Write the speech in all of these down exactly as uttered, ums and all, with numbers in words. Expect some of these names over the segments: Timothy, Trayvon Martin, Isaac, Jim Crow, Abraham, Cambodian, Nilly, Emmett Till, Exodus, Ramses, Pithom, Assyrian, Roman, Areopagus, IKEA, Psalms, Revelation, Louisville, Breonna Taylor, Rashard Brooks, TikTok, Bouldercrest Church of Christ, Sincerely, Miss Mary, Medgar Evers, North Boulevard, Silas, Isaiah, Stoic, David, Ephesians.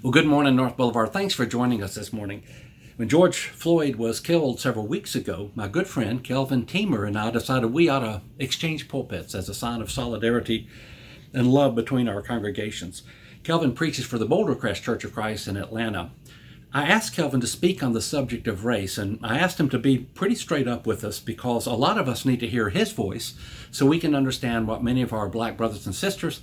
Well, good morning, North Boulevard. Thanks for joining us this morning. When George Floyd was killed several weeks ago, my good friend Kelvin Teamer and I decided we ought to exchange pulpits as a sign of solidarity and love between our congregations. Kelvin preaches for the Bouldercrest Church of Christ in Atlanta. I asked Kelvin to speak on the subject of race, and I asked him to be pretty straight up with us because a lot of us need to hear his voice so we can understand what many of our black brothers and sisters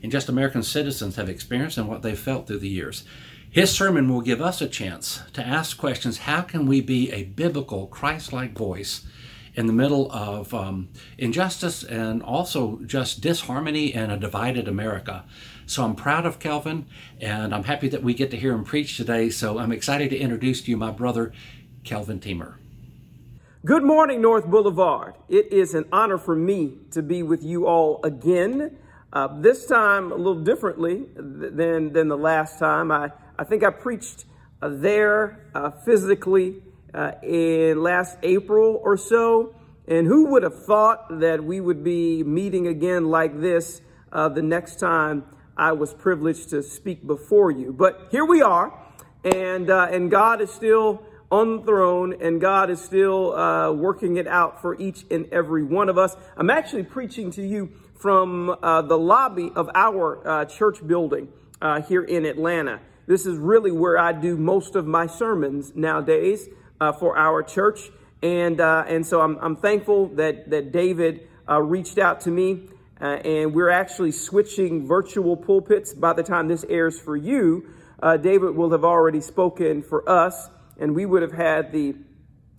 and just American citizens have experienced and what they've felt through the years. His sermon will give us a chance to ask questions: how can we be a biblical, Christ-like voice in the middle of um, injustice and also just disharmony and a divided America? So I'm proud of Kelvin, and I'm happy that we get to hear him preach today. So I'm excited to introduce to you my brother, Kelvin Teamer. Good morning, North Boulevard. It is an honor for me to be with you all again. Uh, this time a little differently than than the last time. I, I think I preached uh, there uh, physically uh, in last April or so. And who would have thought that we would be meeting again like this uh, the next time I was privileged to speak before you. But here we are, and uh, and God is still on the throne, and God is still uh, working it out for each and every one of us. I'm actually preaching to you from uh, the lobby of our uh, church building uh, here in Atlanta. This is really where I do most of my sermons nowadays uh, for our church. And uh, and so I'm, I'm thankful that, that David uh, reached out to me. Uh, and we're actually switching virtual pulpits. By the time this airs for you, uh, David will have already spoken for us. And we would have had the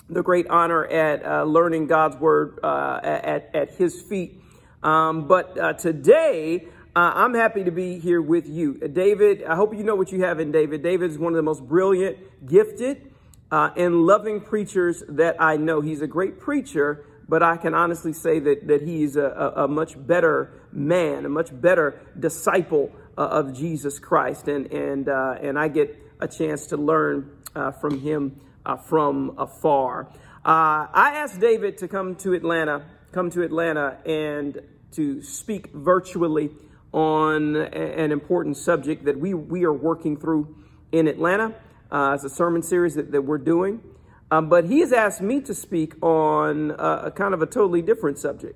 the great honor at uh, learning God's word uh, at, at his feet. Um, but uh, today, uh, I'm happy to be here with you. Uh, David, I hope you know what you have in David. David is one of the most brilliant, gifted, uh, and loving preachers that I know. He's a great preacher, but I can honestly say that, that he's a, a, a much better man, a much better disciple uh, of Jesus Christ. And, and, uh, and I get a chance to learn uh, from him uh, from afar. Uh, I asked David to come to Atlanta come to Atlanta and to speak virtually on a, an important subject that we, we are working through in Atlanta. Uh, it's a sermon series that, that we're doing. Um, but he has asked me to speak on a, a kind of a totally different subject,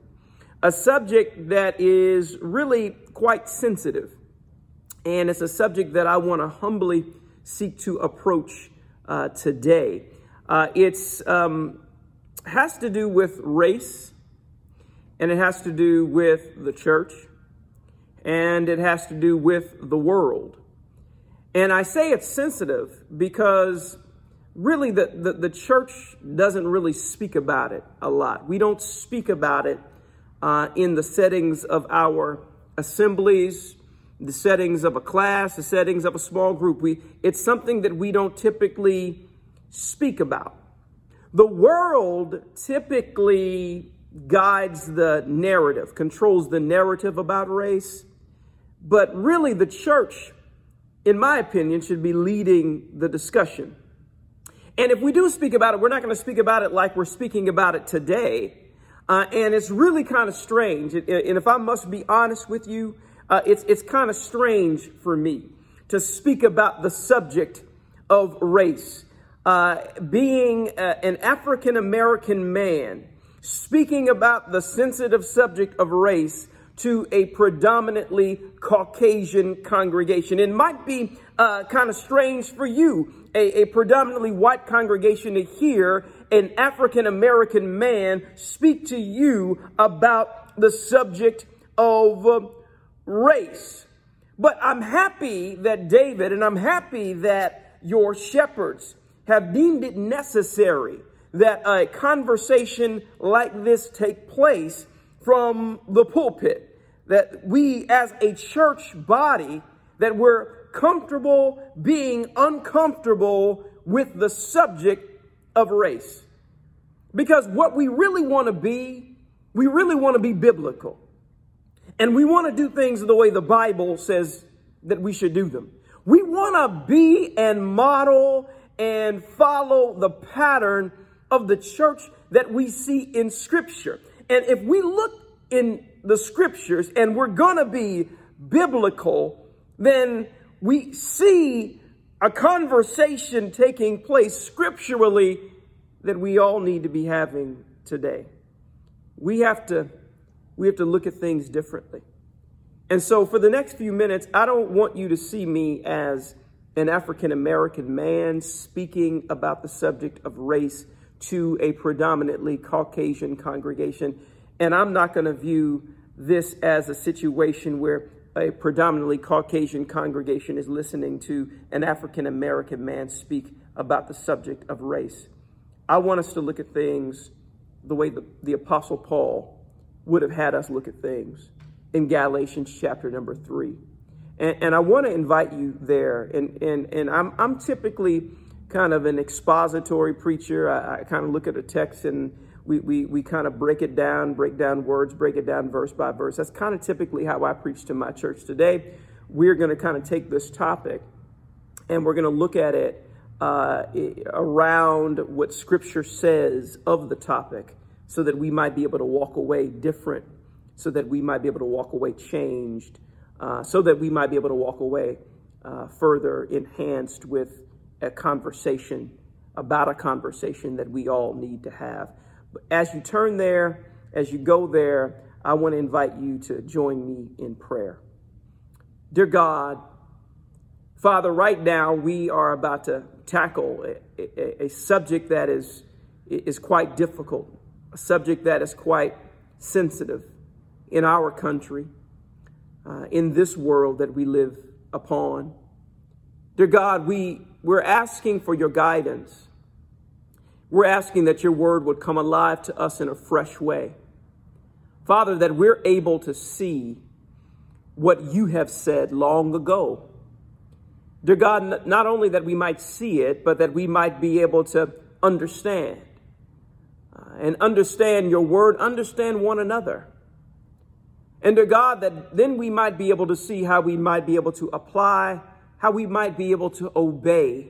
a subject that is really quite sensitive. And it's a subject that I want to humbly seek to approach uh, today. Uh, it's um, has to do with race. And it has to do with the church, and it has to do with the world. And I say it's sensitive because really the, the, the church doesn't really speak about it a lot. We don't speak about it uh, in the settings of our assemblies, the settings of a class, the settings of a small group. We it's something that we don't typically speak about. The world typically guides the narrative, controls the narrative about race. But really, the church, in my opinion, should be leading the discussion. And if we do speak about it, we're not going to speak about it like we're speaking about it today. Uh, and it's really kind of strange. And if I must be honest with you, uh, it's, it's kind of strange for me to speak about the subject of race. Uh, being uh, an African-American man, speaking about the sensitive subject of race to a predominantly Caucasian congregation. It might be uh, kind of strange for you, a, a predominantly white congregation, to hear an African-American man speak to you about the subject of uh, race. But I'm happy that David, and I'm happy that your shepherds have deemed it necessary that a conversation like this take place from the pulpit, that we as a church body, that we're comfortable being uncomfortable with the subject of race. Because what we really want to be, we really want to be biblical. And we want to do things the way the Bible says that we should do them. We want to be and model and follow the pattern of the church that we see in Scripture. And if we look in the Scriptures and we're going to be biblical, then we see a conversation taking place scripturally that we all need to be having today. We have to, we have to look at things differently. And so for the next few minutes, I don't want you to see me as an African-American man speaking about the subject of race to a predominantly Caucasian congregation. And I'm not going to view this as a situation where a predominantly Caucasian congregation is listening to an African-American man speak about the subject of race. I want us to look at things the way the, the Apostle Paul would have had us look at things in Galatians chapter number three. And, and I want to invite you there. And, and, and I'm, I'm typically kind of an expository preacher. I, I kind of look at a text and we, we, we kind of break it down, break down words, break it down verse by verse. That's kind of typically how I preach to my church today. We're going to kind of take this topic and we're going to look at it uh, around what Scripture says of the topic so that we might be able to walk away different, so that we might be able to walk away changed, uh, so that we might be able to walk away uh, further enhanced with a conversation about a conversation that we all need to have. But as you turn there, as you go there, I want to invite you to join me in prayer. Dear God, Father, right now we are about to tackle a, a, a subject that is, is quite difficult, a subject that is quite sensitive in our country, uh, in this world that we live upon. Dear God, we, we're asking for your guidance. We're asking that your word would come alive to us in a fresh way. Father, that we're able to see what you have said long ago. Dear God, not only that we might see it, but that we might be able to understand uh, and understand your word, understand one another. And dear God, that then we might be able to see how we might be able to apply, how we might be able to obey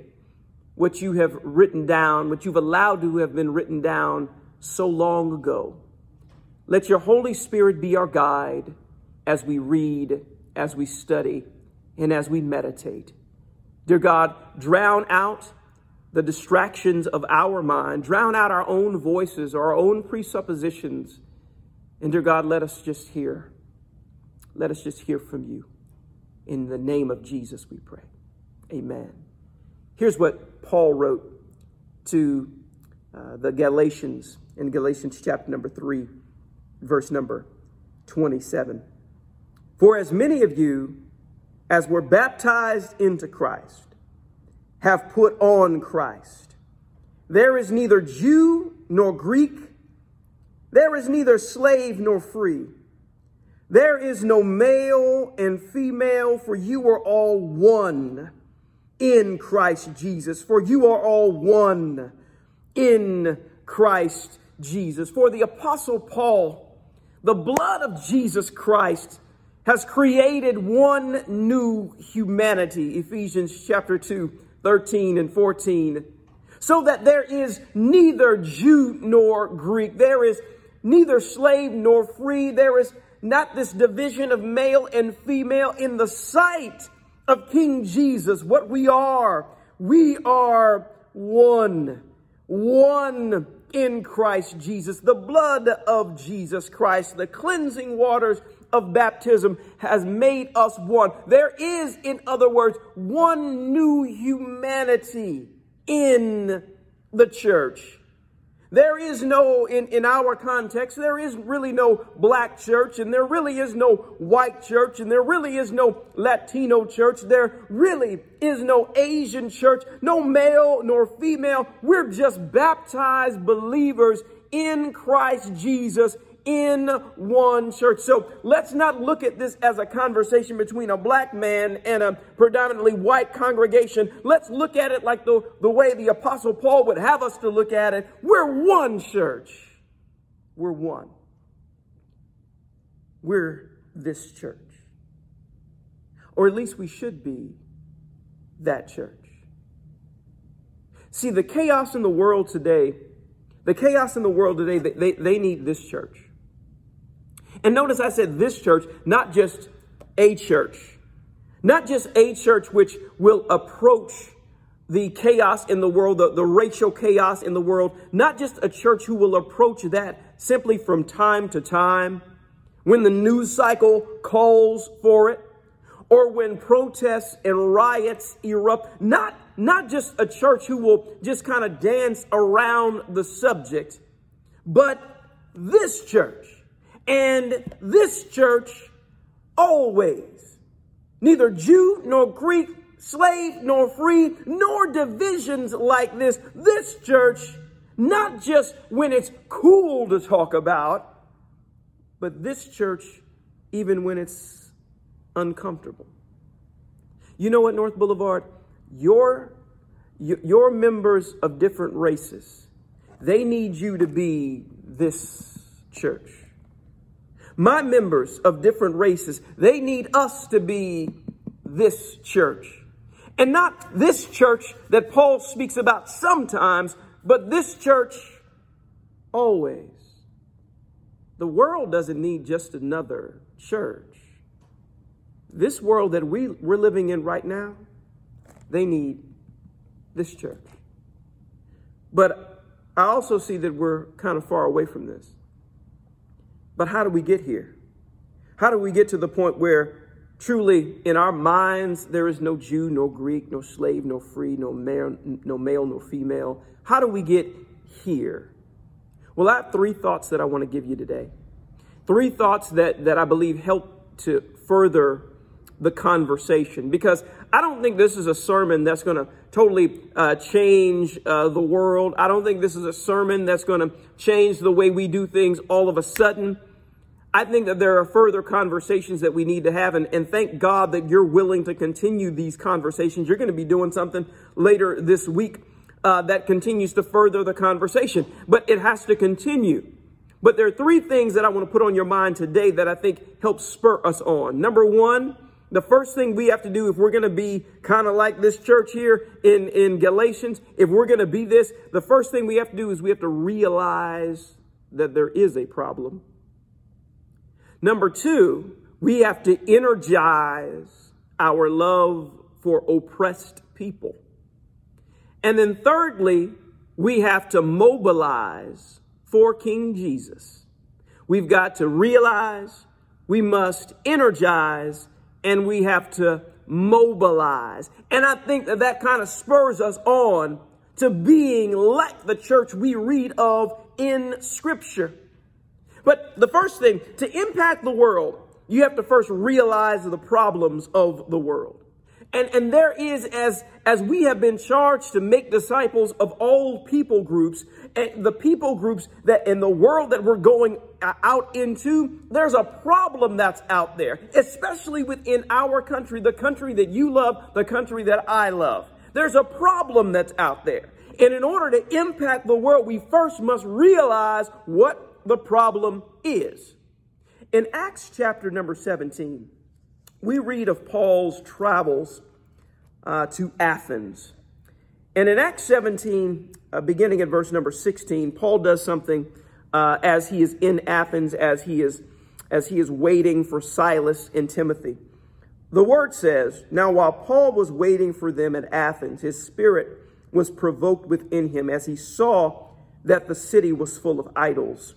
what you have written down, what you've allowed to have been written down so long ago. Let your Holy Spirit be our guide as we read, as we study, and as we meditate. Dear God, drown out the distractions of our mind, drown out our own voices, our own presuppositions. And dear God, let us just hear. Let us just hear from you. In the name of Jesus, we pray. Amen. Here's what Paul wrote to uh, the Galatians in Galatians chapter number three, verse number twenty-seven. For as many of you as were baptized into Christ have put on Christ. There is neither Jew nor Greek. There is neither slave nor free. There is no male and female, for you are all one in Christ Jesus. For you are all one in Christ Jesus. For the Apostle Paul, the blood of Jesus Christ has created one new humanity, Ephesians chapter two, thirteen and fourteen, so that there is neither Jew nor Greek. There is neither slave nor free. There is not this division of male and female in the sight of King Jesus. What we are, we are one, one in Christ Jesus. The blood of Jesus Christ, the cleansing waters of baptism has made us one. There is, in other words, one new humanity in the church. There is no, in, in our context, there is really no black church, and there really is no white church, and there really is no Latino church. There really is no Asian church, no male nor female. We're just baptized believers in Christ Jesus in one church. So let's not look at this as a conversation between a black man and a predominantly white congregation. Let's look at it like the, the way the Apostle Paul would have us to look at it. We're one church. We're one. We're this church. Or at least we should be that church. See, the chaos in the world today, the chaos in the world today, they, they, they need this church. And notice I said this church, not just a church. Not just a church which will approach the chaos in the world, the, the racial chaos in the world, not just a church who will approach that simply from time to time, when the news cycle calls for it, or when protests and riots erupt, not, not just a church who will just kind of dance around the subject, but this church, and this church always, neither Jew nor Greek, slave nor free, nor divisions like this. This church, not just when it's cool to talk about, but this church, even when it's uncomfortable. You know what, North Boulevard, your, your members of different races, they need you to be this church. My members of different races, they need us to be this church. And not this church that Paul speaks about sometimes, but this church always. The world doesn't need just another church. This world that we, we're living in right now, they need this church. But I also see that we're kind of far away from this. But how do we get here? How do we get to the point where truly, in our minds, there is no Jew, no Greek, no slave, no free, no male, no male, no female. How do we get here? Well, I have three thoughts that I want to give you today. Three thoughts that, that I believe help to further the conversation, because I don't think this is a sermon that's going to totally uh, change uh, the world. I don't think this is a sermon that's going to change the way we do things all of a sudden. I think that there are further conversations that we need to have, and, and thank God that you're willing to continue these conversations. You're going to be doing something later this week uh, that continues to further the conversation, but it has to continue. But there are three things that I want to put on your mind today that I think help spur us on. Number one, the first thing we have to do if we're going to be kind of like this church here in, in Galatians, if we're going to be this, the first thing we have to do is we have to realize that there is a problem. Number two, we have to energize our love for oppressed people. And then thirdly, we have to mobilize for King Jesus. We've got to realize, we must energize, and we have to mobilize. And I think that that kind of spurs us on to being like the church we read of in Scripture. But the first thing, to impact the world, you have to first realize the problems of the world. And, and there is, as, as we have been charged to make disciples of all people groups, and the people groups that in the world that we're going out into, there's a problem that's out there, especially within our country, the country that you love, the country that I love. There's a problem that's out there. And in order to impact the world, we first must realize what the problem is. In Acts chapter number seventeen, we read of Paul's travels uh, to Athens. And in Acts seventeen, uh, beginning at verse number sixteen, Paul does something uh, as he is in Athens, as he is, as he is waiting for Silas and Timothy. The word says, "Now while Paul was waiting for them at Athens, his spirit was provoked within him as he saw that the city was full of idols.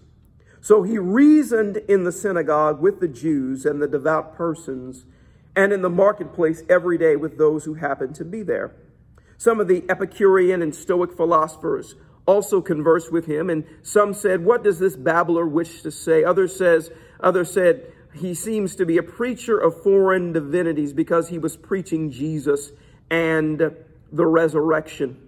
So he reasoned in the synagogue with the Jews and the devout persons, and in the marketplace every day with those who happened to be there. Some of the Epicurean and Stoic philosophers also conversed with him, and some said, 'What does this babbler wish to say?' Others says, others said, 'He seems to be a preacher of foreign divinities,' because he was preaching Jesus and the resurrection."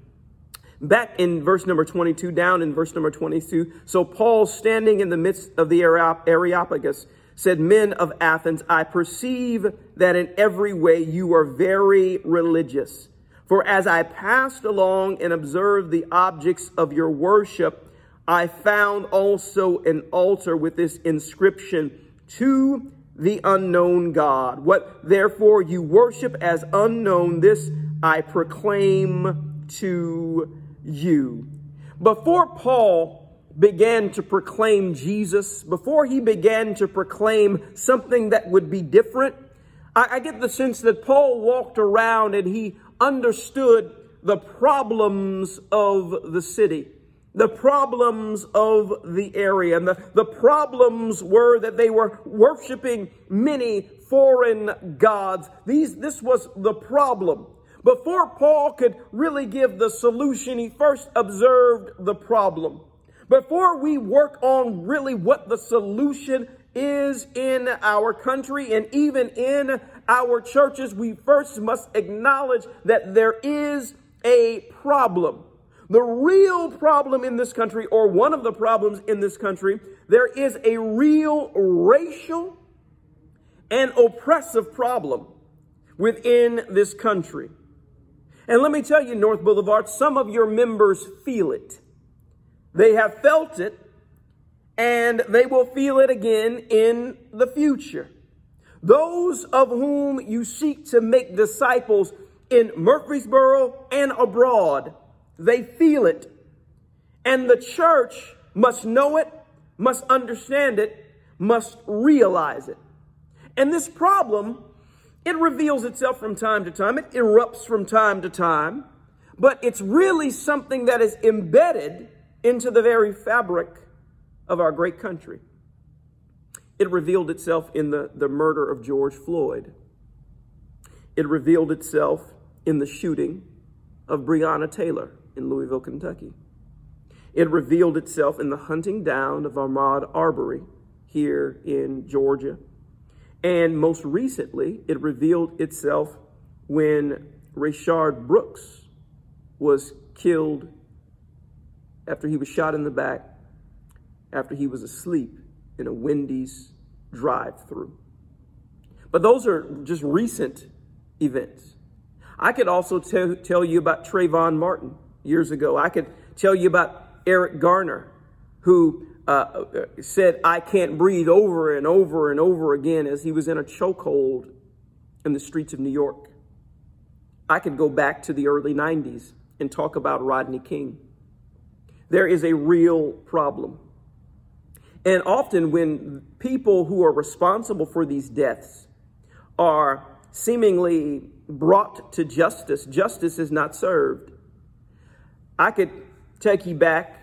Back in verse number twenty-two, down in verse number twenty-two, "So Paul, standing in the midst of the Areopagus, said, 'Men of Athens, I perceive that in every way you are very religious. For as I passed along and observed the objects of your worship, I found also an altar with this inscription: To the unknown God. What therefore you worship as unknown, this I proclaim to you.'" Before Paul began to proclaim Jesus, before he began to proclaim something that would be different, I, I get the sense that Paul walked around and he understood the problems of the city, the problems of the area. And the, the problems were that they were worshiping many foreign gods. These, this was the problem. Before Paul could really give the solution, he first observed the problem. Before we work on really what the solution is in our country and even in our churches, we first must acknowledge that there is a problem. The real problem in this country, or one of the problems in this country, there is a real racial and oppressive problem within this country. And let me tell you, North Boulevard, some of your members feel it. They have felt it, and they will feel it again in the future. Those of whom you seek to make disciples in Murfreesboro and abroad, they feel it. And the church must know it, must understand it, must realize it. And this problem, it reveals itself from time to time. It erupts from time to time. But it's really something that is embedded into the very fabric of our great country. It revealed itself in the, the murder of George Floyd. It revealed itself in the shooting of Breonna Taylor in Louisville, Kentucky. It revealed itself in the hunting down of Ahmaud Arbery here in Georgia. And most recently, it revealed itself when Rashard Brooks was killed after he was shot in the back, after he was asleep in a Wendy's drive-through. But those are just recent events. I could also t- tell you about Trayvon Martin years ago. I could tell you about Eric Garner, who uh, said, "I can't breathe," over and over and over again as he was in a chokehold in the streets of New York. I could go back to the early nineties and talk about Rodney King. There is a real problem. And often when people who are responsible for these deaths are seemingly brought to justice, justice is not served. I could take you back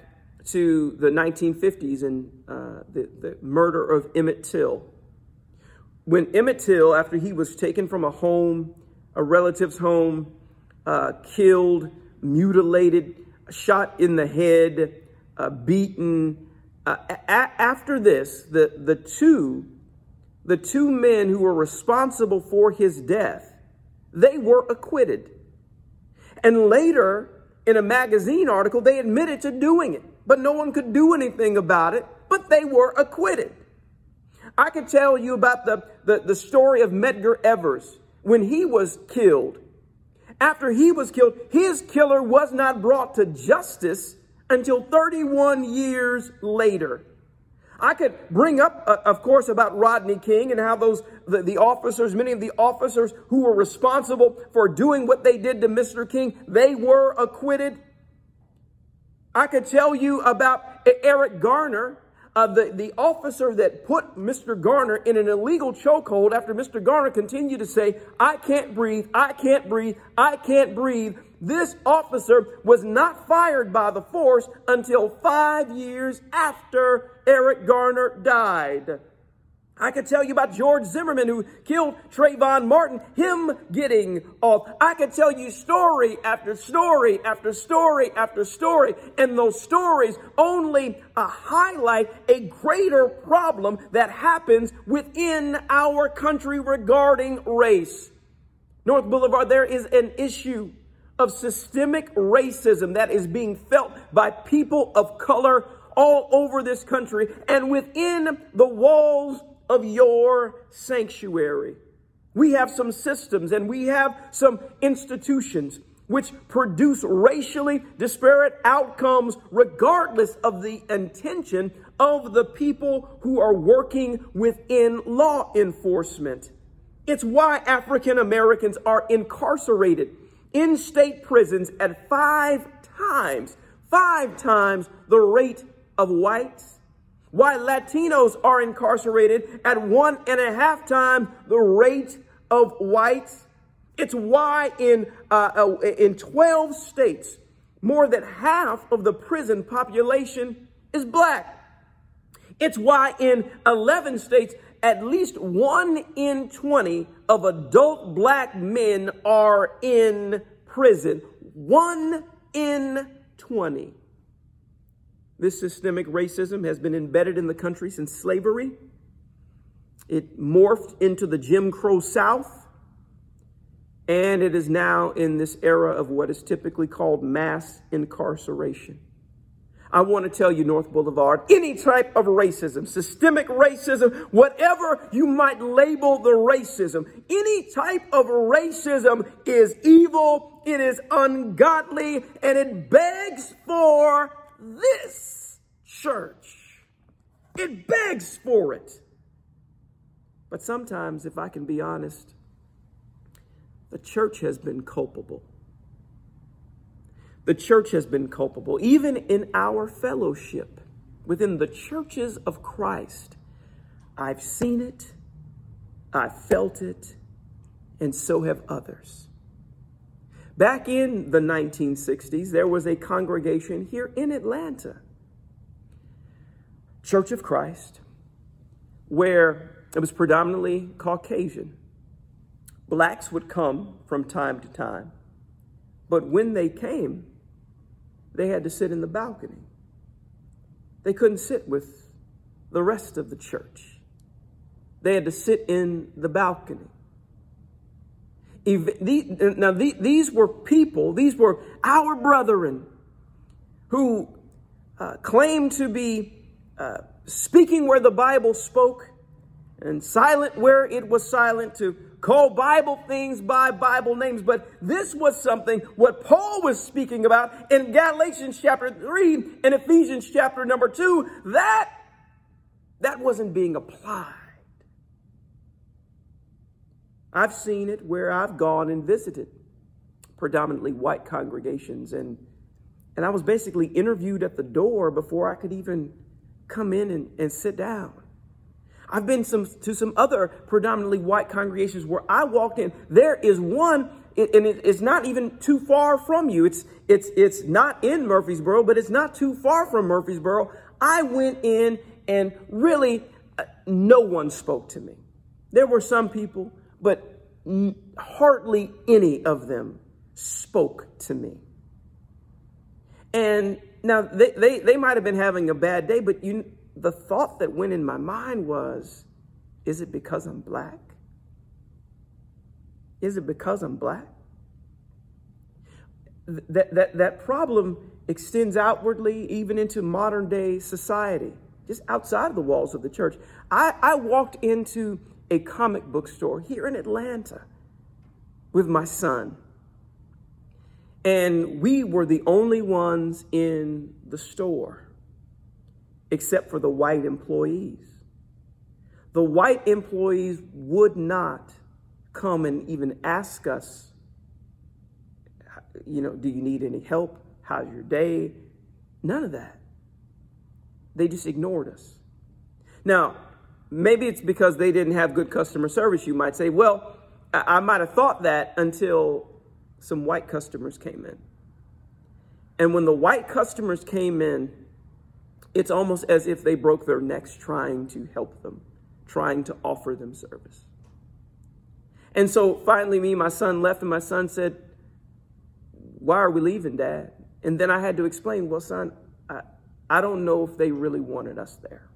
to the nineteen fifties and uh, the, the murder of Emmett Till. When Emmett Till, after he was taken from a home, a relative's home, uh, killed, mutilated, shot in the head, uh, beaten. Uh, a- after this, the, the two, the two men who were responsible for his death, they were acquitted. And later, in a magazine article, they admitted to doing it, but no one could do anything about it, but they were acquitted. I could tell you about the, the, the story of Medgar Evers when he was killed. After he was killed, his killer was not brought to justice until thirty-one years later. I could bring up, uh, of course, about Rodney King and how those the, the officers, many of the officers who were responsible for doing what they did to Mister King, they were acquitted. I could tell you about Eric Garner, uh, the, the officer that put Mister Garner in an illegal chokehold after Mister Garner continued to say, "I can't breathe, I can't breathe, I can't breathe." This officer was not fired by the force until five years after Eric Garner died. I could tell you about George Zimmerman, who killed Trayvon Martin, him getting off. I could tell you story after story after story after story. And those stories only uh, highlight a greater problem that happens within our country regarding race. North Boulevard, there is an issue of systemic racism that is being felt by people of color all over this country and within the walls of your sanctuary. We have some systems and we have some institutions which produce racially disparate outcomes regardless of the intention of the people who are working within law enforcement. It's why African Americans are incarcerated in state prisons at five times, five times the rate of whites. Why Latinos are incarcerated at one and a half times the rate of whites. It's why in uh, in twelve states, more than half of the prison population is black. It's why in eleven states, at least one in twenty of adult black men are in prison. one in twenty. This systemic racism has been embedded in the country since slavery. It morphed into the Jim Crow South, and it is now in this era of what is typically called mass incarceration. I want to tell you, North Boulevard, any type of racism, systemic racism, whatever you might label the racism, any type of racism is evil, it is ungodly, and it begs for this church. It begs for it. But sometimes, if I can be honest, the church has been culpable. The church has been culpable, even in our fellowship within the churches of Christ. I've seen it, I've felt it, and so have others. Back in the nineteen sixties, there was a congregation here in Atlanta, Church of Christ, where it was predominantly Caucasian. Blacks would come from time to time, but when they came, they had to sit in the balcony. They couldn't sit with the rest of the church. They had to sit in the balcony. Now, these were people, these were our brethren who uh, claimed to be uh, speaking where the Bible spoke and silent where it was silent, to call Bible things by Bible names. But this was something what Paul was speaking about in Galatians chapter three and Ephesians chapter number two. That, that wasn't being applied. I've seen it where I've gone and visited predominantly white congregations. And, and I was basically interviewed at the door before I could even come in and, and sit down. I've been some, to some other predominantly white congregations where I walked in. There is one, and it's not even too far from you. It's it's it's not in Murfreesboro, but it's not too far from Murfreesboro. I went in and really uh, no one spoke to me. There were some people, but n- hardly any of them spoke to me. And now they, they, they might have been having a bad day, but you The thought that went in my mind was, is it because I'm black? Is it because I'm black? Th- that, that, that problem extends outwardly even into modern day society, just outside of the walls of the church. I, I walked into a comic book store here in Atlanta with my son, and we were the only ones in the store, except for the white employees. The white employees would not come and even ask us, you know, do you need any help? How's your day? None of that. They just ignored us. Now, maybe it's because they didn't have good customer service. You might say, well, I, I might have thought that until some white customers came in. And when the white customers came in, it's almost as if they broke their necks trying to help them, trying to offer them service. And so finally, me and my son left, and my son said, why are we leaving, Dad? And then I had to explain, well, son, I, I don't know if they really wanted us there.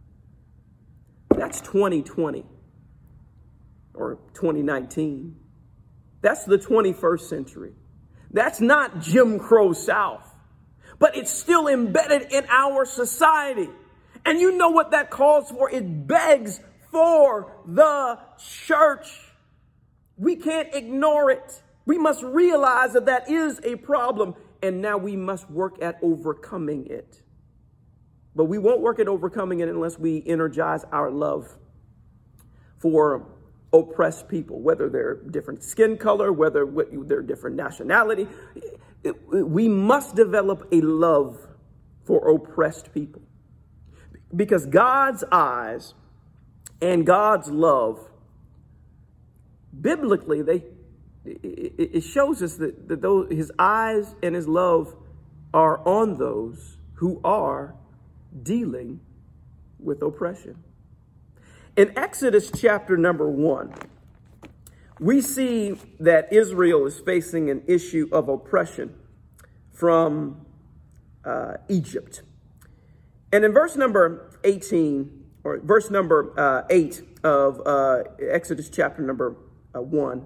That's twenty twenty or twenty nineteen. That's the twenty-first century. That's not Jim Crow South. But it's still embedded in our society. And you know what that calls for? It begs for the church. We can't ignore it. We must realize that that is a problem. And now we must work at overcoming it. But we won't work at overcoming it unless we energize our love for oppressed people, whether they're different skin color, whether they're different nationality. We must develop a love for oppressed people, because God's eyes and God's love, biblically, they it shows us that, that those, his eyes and his love are on those who are dealing with oppression. In Exodus chapter number one, we see that Israel is facing an issue of oppression from uh, Egypt. And in verse number eighteen, or verse number uh, eight of uh, Exodus chapter number uh, one,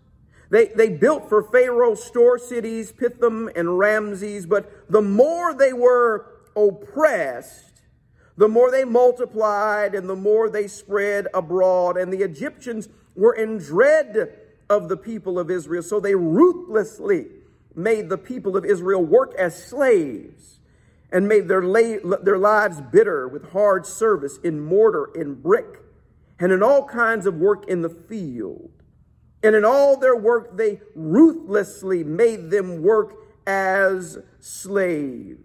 They, they built for Pharaoh store cities, Pithom and Ramses, but the more they were oppressed, the more they multiplied and the more they spread abroad. And the Egyptians were in dread of the people of Israel, so they ruthlessly made the people of Israel work as slaves and made their, la- their lives bitter with hard service in mortar and brick and in all kinds of work in the field. And in all their work, they ruthlessly made them work as slaves.'"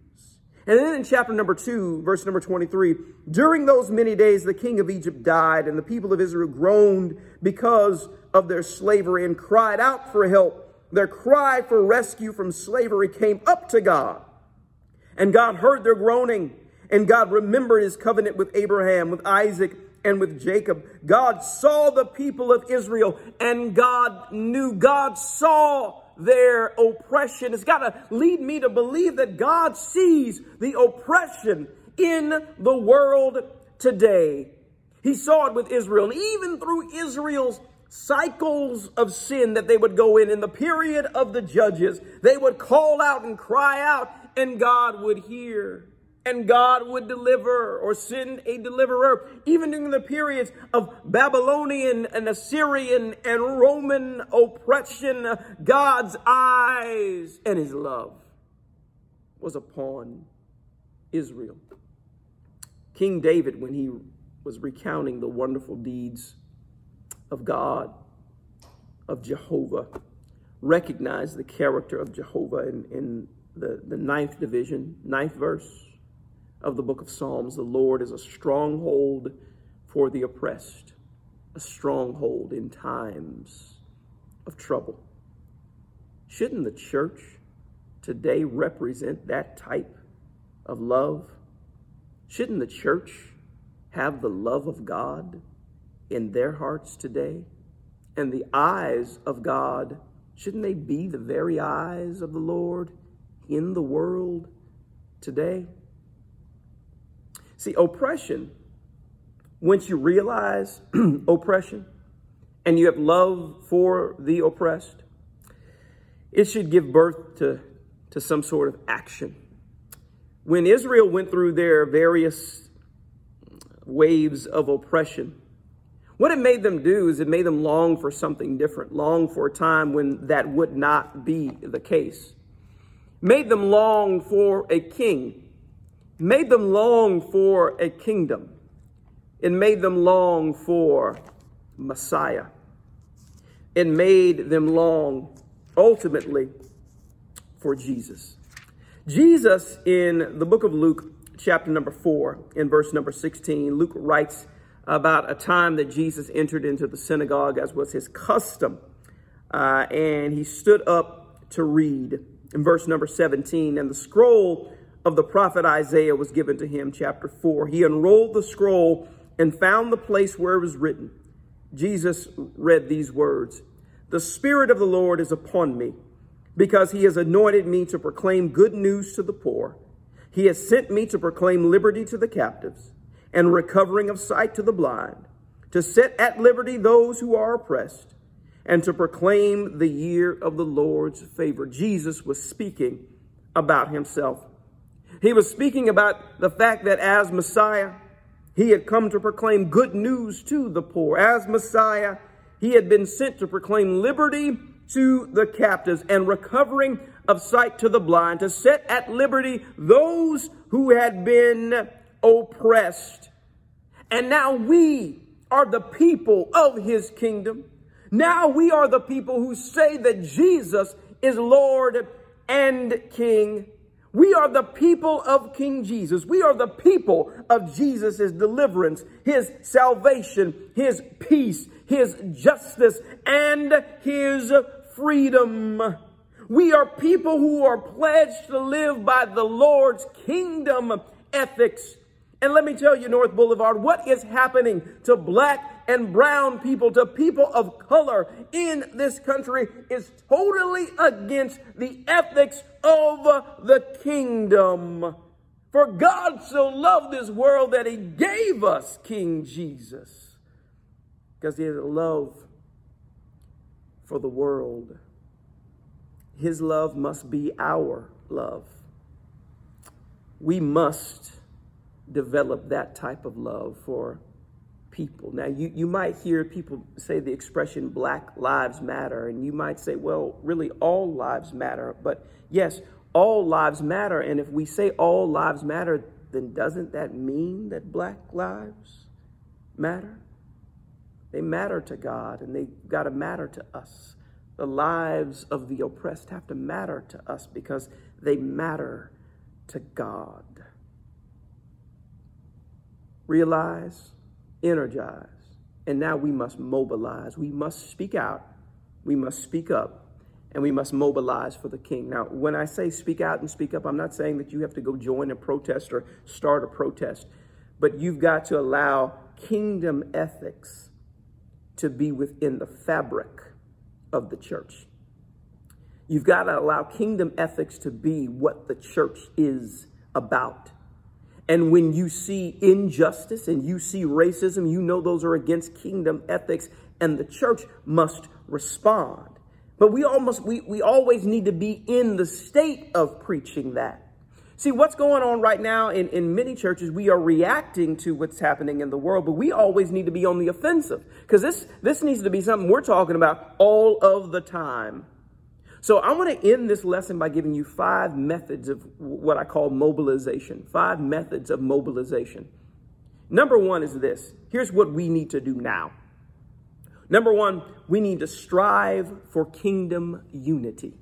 And then in chapter number two, verse number twenty-three, "During those many days, the king of Egypt died, and the people of Israel groaned because of their slavery and cried out for help. Their cry for rescue from slavery came up to God, and God heard their groaning, and God remembered his covenant with Abraham, with Isaac, and with Jacob. God saw the people of Israel, and God knew." God saw their oppression. It's got to lead me to believe that God sees the oppression in the world today. He saw it with Israel, and even through Israel's cycles of sin that they would go in, in the period of the judges, they would call out and cry out, and God would hear, and God would deliver or send a deliverer. Even during the periods of Babylonian and Assyrian and Roman oppression, God's eyes and his love was upon Israel. King David, when he was recounting the wonderful deeds of God, of Jehovah, recognized the character of Jehovah in, in the, the ninth division, ninth verse of the book of Psalms. "The Lord is a stronghold for the oppressed, a stronghold in times of trouble." Shouldn't the church today represent that type of love? Shouldn't the church have the love of God in their hearts today? And the eyes of God, shouldn't they be the very eyes of the Lord in the world today? See, oppression, once you realize oppression and you have love for the oppressed, it should give birth to, to some sort of action. When Israel went through their various waves of oppression, what it made them do is it made them long for something different, long for a time when that would not be the case. Made them long for a king. Made them long for a kingdom. It made them long for Messiah. It made them long, ultimately, for Jesus. Jesus, in the book of Luke, chapter number four, in verse number sixteen, Luke writes about a time that Jesus entered into the synagogue, as was his custom, uh, and he stood up to read. In verse number seventeen, "And the scroll of the prophet Isaiah was given to him," chapter four. "He unrolled the scroll and found the place where it was written." Jesus read these words, "The Spirit of the Lord is upon me, because he has anointed me to proclaim good news to the poor. He has sent me to proclaim liberty to the captives and recovering of sight to the blind, to set at liberty those who are oppressed, and to proclaim the year of the Lord's favor." Jesus was speaking about himself. He was speaking about the fact that as Messiah, he had come to proclaim good news to the poor. As Messiah, he had been sent to proclaim liberty to the captives and recovering of sight to the blind, to set at liberty those who had been oppressed. And now we are the people of his kingdom. Now we are the people who say that Jesus is Lord and King. We are the people of King Jesus. We are the people of Jesus' deliverance, his salvation, his peace, his justice, and his freedom. We are people who are pledged to live by the Lord's kingdom ethics. And let me tell you, North Boulevard, what is happening to black and brown people, to people of color in this country, is totally against the ethics of the kingdom. For God so loved this world that he gave us King Jesus, because he had a love for the world. His love must be our love. We must develop that type of love for people. Now, you, you might hear people say the expression Black Lives Matter, and you might say, well, really, all lives matter. But yes, all lives matter. And if we say all lives matter, then doesn't that mean that black lives matter? They matter to God, and they got to matter to us. The lives of the oppressed have to matter to us because they matter to God. Realize, energize, and now we must mobilize. We must speak out. We must speak up, and we must mobilize for the King. Now, when I say speak out and speak up, I'm not saying that you have to go join a protest or start a protest, but you've got to allow kingdom ethics to be within the fabric of the church. You've got to allow kingdom ethics to be what the church is about. And when you see injustice and you see racism, you know those are against kingdom ethics, and the church must respond. But we almost we we always need to be in the state of preaching that. See, what's going on right now in, in many churches, we are reacting to what's happening in the world, but we always need to be on the offensive, because this, this needs to be something we're talking about all of the time. So I want to end this lesson by giving you five methods of what I call mobilization, five methods of mobilization. Number one is this. Here's what we need to do now. Number one, we need to strive for kingdom unity.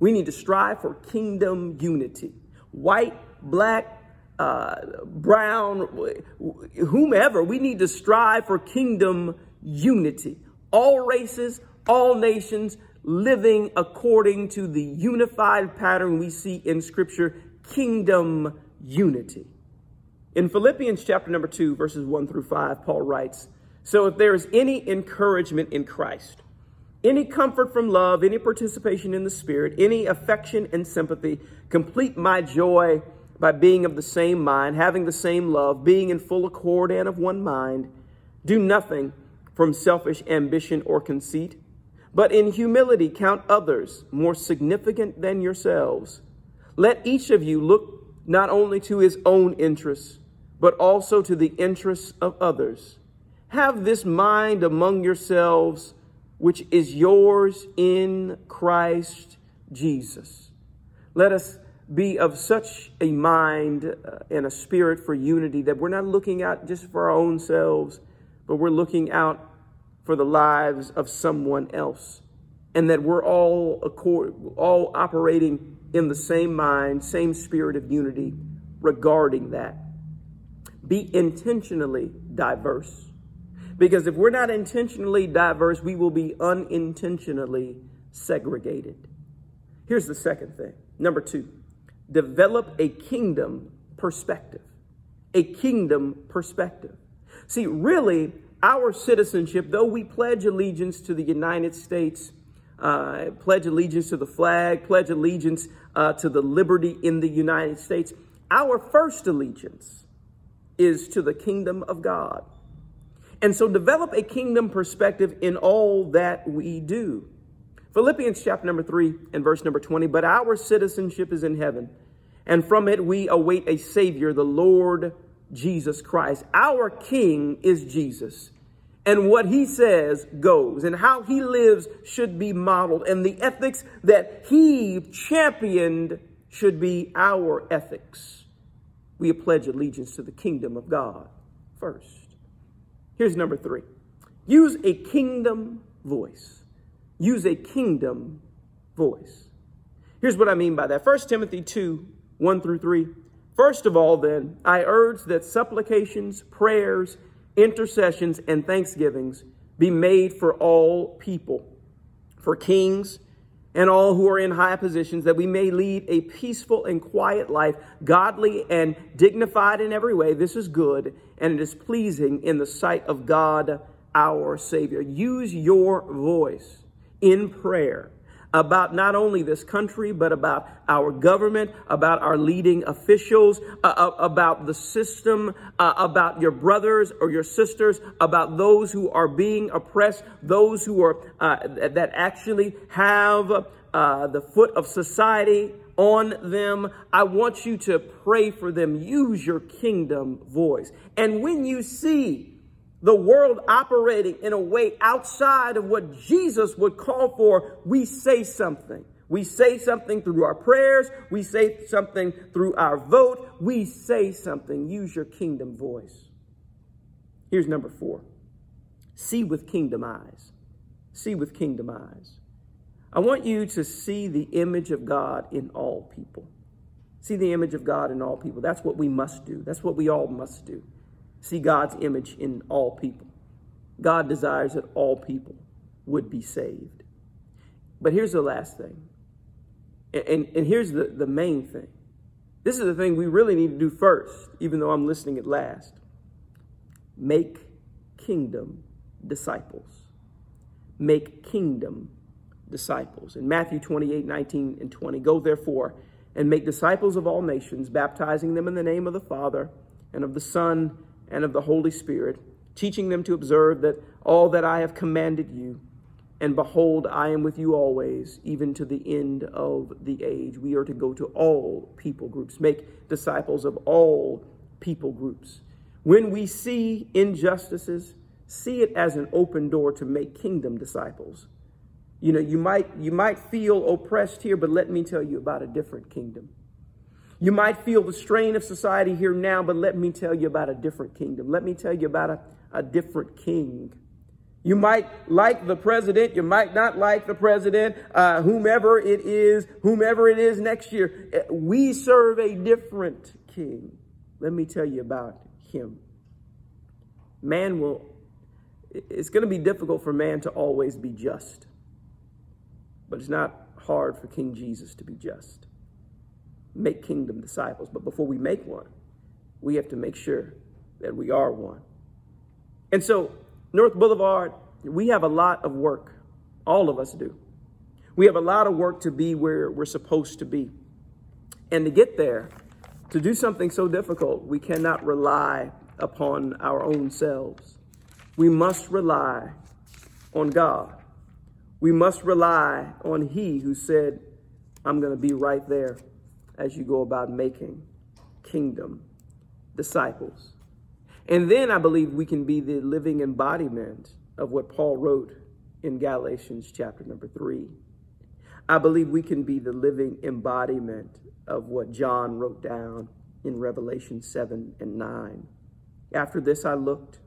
We need to strive for kingdom unity. White, black, uh, brown, whomever, we need to strive for kingdom unity. All races, all nations, living according to the unified pattern we see in Scripture, kingdom unity. In Philippians chapter number two, verses one through five, Paul writes, "So if there is any encouragement in Christ, any comfort from love, any participation in the Spirit, any affection and sympathy, complete my joy by being of the same mind, having the same love, being in full accord and of one mind. Do nothing from selfish ambition or conceit, but in humility count others more significant than yourselves. Let each of you look not only to his own interests, but also to the interests of others. Have this mind among yourselves, which is yours in Christ Jesus." Let us be of such a mind and a spirit for unity that we're not looking out just for our own selves, but we're looking out for the lives of someone else, and that we're all accord, all operating in the same mind, same spirit of unity regarding that. Be intentionally diverse. Because if we're not intentionally diverse, we will be unintentionally segregated. Here's the second thing. Number two, develop a kingdom perspective. A kingdom perspective. See, really, our citizenship, though we pledge allegiance to the United States, uh, pledge allegiance to the flag, pledge allegiance uh, to the liberty in the United States, our first allegiance is to the kingdom of God. And so develop a kingdom perspective in all that we do. Philippians chapter number three and verse number twenty, "But our citizenship is in heaven, and from it we await a Savior, the Lord Jesus Christ." Our King is Jesus, And what he says goes, and how he lives should be modeled, and the ethics that he championed should be our ethics. We pledge allegiance to the kingdom of God first. Here's number three. Use a kingdom voice. Use a kingdom voice. Here's what I mean by that. First Timothy two, one through three. First of all, then, I urge that supplications, prayers, intercessions, and thanksgivings be made for all people, for kings and all who are in high positions, that we may lead a peaceful and quiet life, godly and dignified in every way. This is good, and it is pleasing in the sight of God, our Savior. Use your voice in prayer about not only this country, but about our government, about our leading officials, uh, about the system, uh, about your brothers or your sisters, about those who are being oppressed, those who are uh, that actually have uh, the foot of society on them. I want you to pray for them. Use your kingdom voice. And when you see the world operating in a way outside of what Jesus would call for, we say something. We say something through our prayers. We say something through our vote. We say something. Use your kingdom voice. Here's number four. See with kingdom eyes. See with kingdom eyes. I want you to see the image of God in all people. See the image of God in all people. That's what we must do. That's what we all must do. See God's image in all people. God desires that all people would be saved. But here's the last thing. And, and, and here's the, the main thing. This is the thing we really need to do first, even though I'm listening at last. Make kingdom disciples. Make kingdom disciples. In Matthew twenty-eight, nineteen and twenty, go therefore and make disciples of all nations, baptizing them in the name of the Father and of the Son and of the Holy Spirit, teaching them to observe that all that I have commanded you, and behold, I am with you always, even to the end of the age. We are to go to all people groups, make disciples of all people groups. When we see injustices, see it as an open door to make kingdom disciples. You know, you might, you might feel oppressed here, but let me tell you about a different kingdom. You might feel the strain of society here now, but let me tell you about a different kingdom. Let me tell you about a, a different king. You might like the president. You might not like the president, uh, whomever it is, whomever it is next year. We serve a different king. Let me tell you about him. Man will, it's going to be difficult for man to always be just, but it's not hard for King Jesus to be just. Make kingdom disciples. But before we make one, we have to make sure that we are one. And so, North Boulevard, we have a lot of work. All of us do. We have a lot of work to be where we're supposed to be. And to get there, to do something so difficult, we cannot rely upon our own selves. We must rely on God. We must rely on He who said, I'm going to be right there as you go about making kingdom disciples. And then I believe we can be the living embodiment of what Paul wrote in Galatians chapter number three. I believe we can be the living embodiment of what John wrote down in Revelation seven and nine. After this I looked,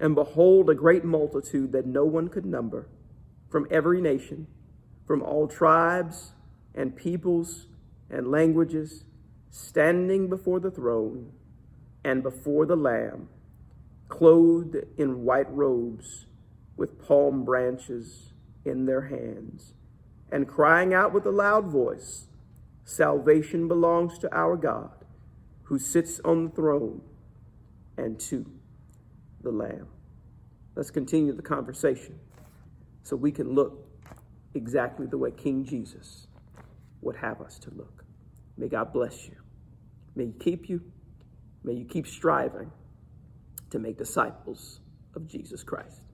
and behold, a great multitude that no one could number, from every nation, from all tribes and peoples and languages, standing before the throne and before the Lamb, clothed in white robes with palm branches in their hands, and crying out with a loud voice, salvation belongs to our God, who sits on the throne and to the Lamb. Let's continue the conversation so we can look exactly the way King Jesus would have us to look. May God bless you. May He keep you. May you keep striving to make disciples of Jesus Christ.